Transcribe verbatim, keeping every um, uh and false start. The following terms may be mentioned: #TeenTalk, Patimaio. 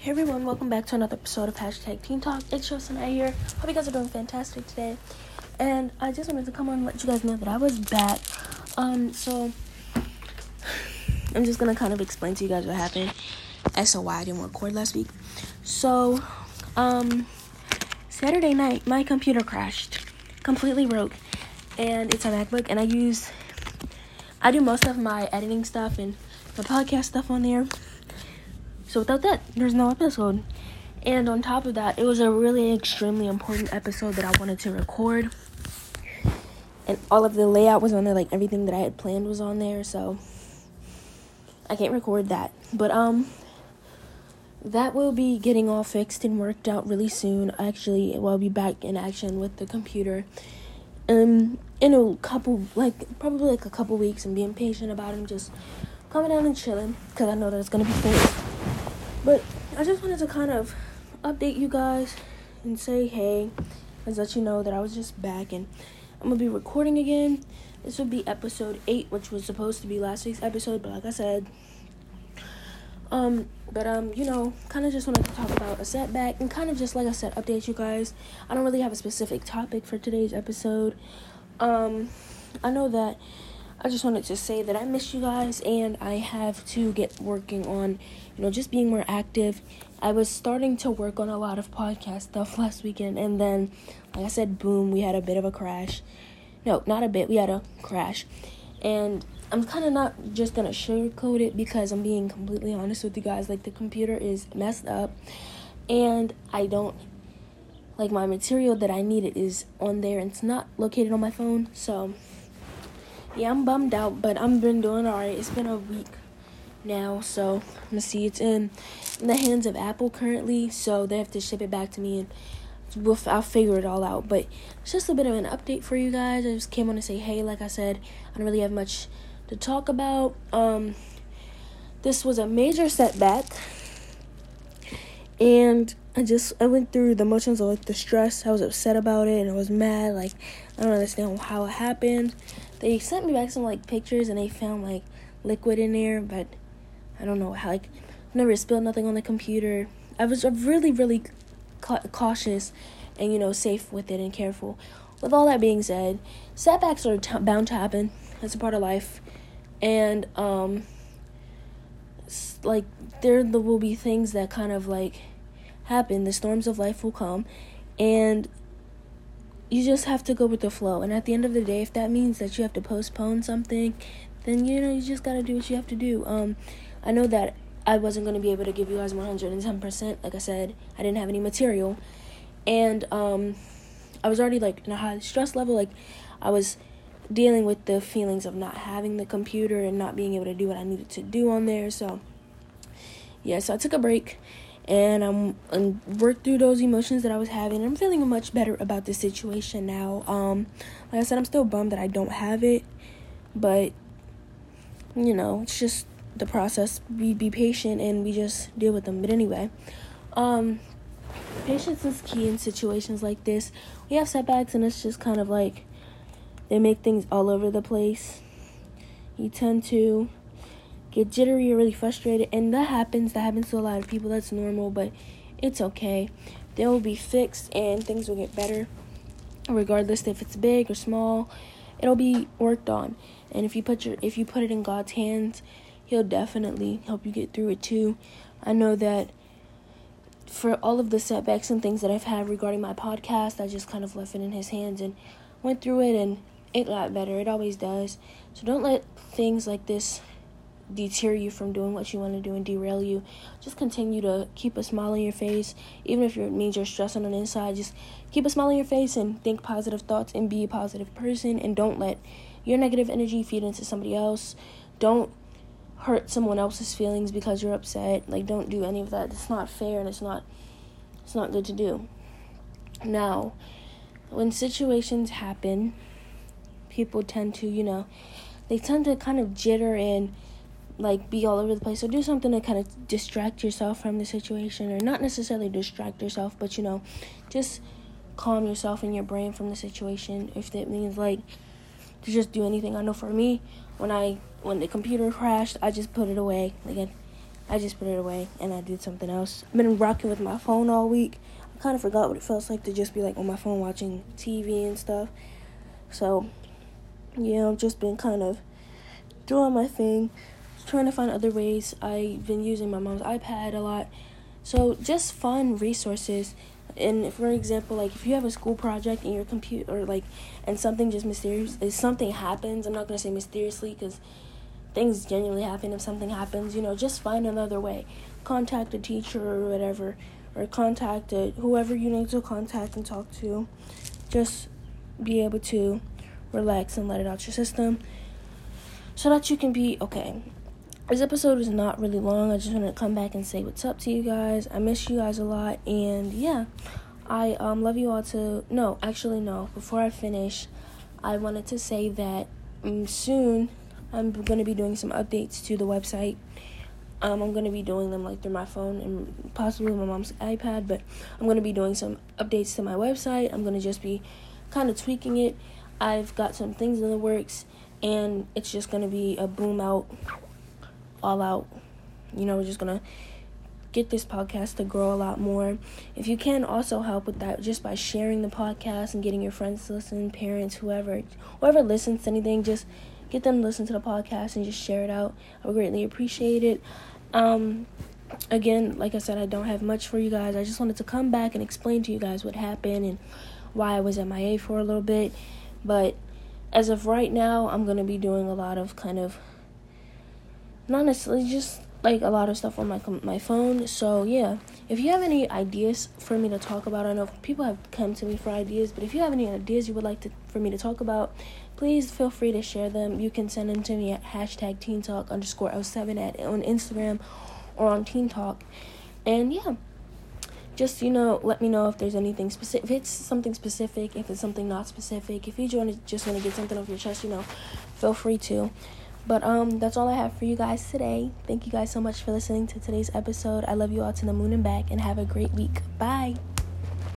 Hey everyone, welcome back to another episode of hashtag Teen Talk. It's Justin right here. Hope you guys are doing fantastic today. And I just wanted to come on and let you guys know that I was back. Um, so I'm just gonna kind of explain to you guys what happened as to why I didn't record last week. So, um, Saturday night my computer crashed, completely broke, and it's a MacBook. And I use, I do most of my editing stuff and the podcast stuff on there. So without that, there's no episode. And on top of that, it was a really extremely important episode that I wanted to record. And all of the layout was on there, like everything that I had planned was on there. So I can't record that. But um, that will be getting all fixed and worked out really soon. Actually, I'll well, be back in action with the computer um, in a couple, like probably like a couple weeks. And being patient about it, I'm just coming down and chilling because I know that it's going to be fixed. But I just wanted to kind of update you guys and say, hey, and let you know that I was just back and I'm going to be recording again. This would be episode eight, which was supposed to be last week's episode, but like I said, um, but, um, you know, kind of just wanted to talk about a setback and kind of just, like I said, update you guys. I don't really have a specific topic for today's episode. Um, I know that I just wanted to say that I miss you guys, and I have to get working on, you know, just being more active. I was starting to work on a lot of podcast stuff last weekend, and then, like I said, boom, we had a bit of a crash. No, not a bit, we had a crash. And I'm kind of not just going to sugarcoat it because I'm being completely honest with you guys. Like, the computer is messed up, and I don't, like, my material that I needed is on there, and it's not located on my phone, so yeah, I'm bummed out, but I've been doing alright. It's been a week now, so I'm gonna see. It's in, in the hands of Apple currently, so they have to ship it back to me, and we'll, I'll figure it all out. But it's just a bit of an update for you guys. I just came on to say, hey, like I said, I don't really have much to talk about. Um, this was a major setback, and I just I went through the emotions of like the stress. I was upset about it, and I was mad. Like, I don't understand how it happened. They sent me back some, like, pictures, and they found, like, liquid in there, but I don't know how, like, I've never spilled nothing on the computer. I was really, really ca- cautious and, you know, safe with it and careful. With all that being said, setbacks are t- bound to happen. That's a part of life. And, um, like, there will be things that kind of, like, happen. The storms of life will come, and you just have to go with the flow. And at the end of the day, if that means that you have to postpone something, then, you know, you just got to do what you have to do. Um, I know that I wasn't going to be able to give you guys one hundred ten percent. Like I said, I didn't have any material. And um, I was already, like, in a high stress level. Like, I was dealing with the feelings of not having the computer and not being able to do what I needed to do on there. So, yeah, so I took a break. And I'm, I'm worked through those emotions that I was having. I'm feeling much better about this situation now. Um, like I said, I'm still bummed that I don't have it, but you know, it's just the process. We be patient and we just deal with them. But anyway, um, patience is key in situations like this. We have setbacks, and it's just kind of like they make things all over the place. You tend to get jittery, you're really frustrated, and that happens, that happens to a lot of people, that's normal, but it's okay, they will be fixed, and things will get better, regardless if it's big or small, it'll be worked on, and if you put your, if you put it in God's hands, He'll definitely help you get through it too. I know that for all of the setbacks and things that I've had regarding my podcast, I just kind of left it in His hands, and went through it, and it got better, it always does, so don't let things like this deter you from doing what you want to do and derail you. Just continue to keep a smile on your face, even if it means you're stressing on the inside. Just keep a smile on your face and think positive thoughts and be a positive person, and don't let your negative energy feed into somebody else. Don't hurt someone else's feelings because you're upset. Like, don't do any of that. It's not fair, and it's not it's not good to do. Now, when situations happen, people tend to, you know, they tend to kind of jitter and like be all over the place. So do something to kind of distract yourself from the situation, or not necessarily distract yourself, but you know, just calm yourself and your brain from the situation, if that means like to just do anything. I know for me, when I when the computer crashed, I just put it away. Like, I I just put it away and I did something else. I've been rocking with my phone all week. I kind of forgot what it feels like to just be like on my phone watching T V and stuff. So, yeah, I've just been kind of doing my thing, trying to find other ways. I've been using my mom's iPad a lot. So, just find resources. And for example, like if you have a school project in your computer, or like, and something just mysterious, if something happens, I'm not going to say mysteriously because things genuinely happen. If something happens, you know, just find another way. Contact a teacher or whatever, or contact a, whoever you need to contact and talk to. Just be able to relax and let it out your system so that you can be okay. This episode is not really long. I just want to come back and say what's up to you guys. I miss you guys a lot. And yeah, I um love you all too. No, actually, no. Before I finish, I wanted to say that um, soon I'm going to be doing some updates to the website. Um, I'm going to be doing them like through my phone and possibly my mom's iPad. But I'm going to be doing some updates to my website. I'm going to just be kind of tweaking it. I've got some things in the works. And it's just going to be a boom out. All out, you know, we're just gonna get this podcast to grow a lot more. If you can also help with that just by sharing the podcast and getting your friends to listen, parents, whoever, whoever listens to anything, just get them to listen to the podcast and just share it out. I would greatly appreciate it. Um, again, like I said, I don't have much for you guys. I just wanted to come back and explain to you guys what happened and why I was M I A for a little bit. But as of right now, I'm gonna be doing a lot of kind of not necessarily just like a lot of stuff on my my phone. So yeah, if you have any ideas for me to talk about, I know people have come to me for ideas, but if you have any ideas you would like to for me to talk about, please feel free to share them. You can send them to me at hashtag TeenTalk underscore oh seven at on Instagram or on TeenTalk. And yeah, just, you know, let me know if there's anything specific, if it's something specific, if it's something not specific. If you just want to get something off your chest, you know, feel free to. But um, that's all I have for you guys today. Thank you guys so much for listening to today's episode. I love you all to the moon and back, and have a great week. Bye.